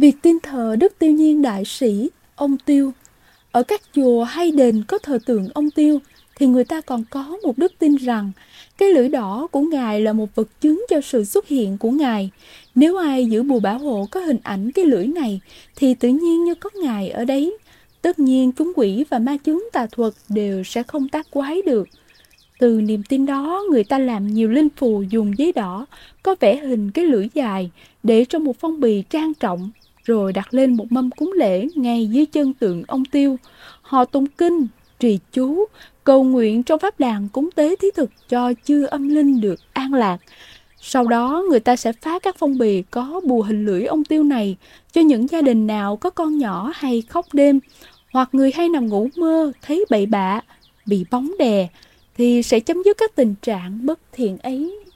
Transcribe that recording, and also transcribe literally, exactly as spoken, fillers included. Việc tin thờ Đức Tiêu Nhiên Đại Sĩ, ông Tiêu. Ở các chùa hay đền có thờ tượng ông Tiêu thì người ta còn có một đức tin rằng cái lưỡi đỏ của Ngài là một vật chứng cho sự xuất hiện của Ngài. Nếu ai giữ bùa bảo hộ có hình ảnh cái lưỡi này thì tự nhiên như có Ngài ở đấy. Tất nhiên chúng quỷ và ma chứng tà thuật đều sẽ không tác quái được. Từ niềm tin đó, người ta làm nhiều linh phù dùng giấy đỏ có vẽ hình cái lưỡi dài để trong một phong bì trang trọng, rồi đặt lên một mâm cúng lễ ngay dưới chân tượng ông Tiêu. Họ tụng kinh, trì chú, cầu nguyện trong pháp đàn cúng tế thí thực cho chư âm linh được an lạc. Sau đó, người ta sẽ phá các phong bì có bùa hình lưỡi ông Tiêu này cho những gia đình nào có con nhỏ hay khóc đêm, hoặc người hay nằm ngủ mơ thấy bậy bạ, bị bóng đè, thì sẽ chấm dứt các tình trạng bất thiện ấy.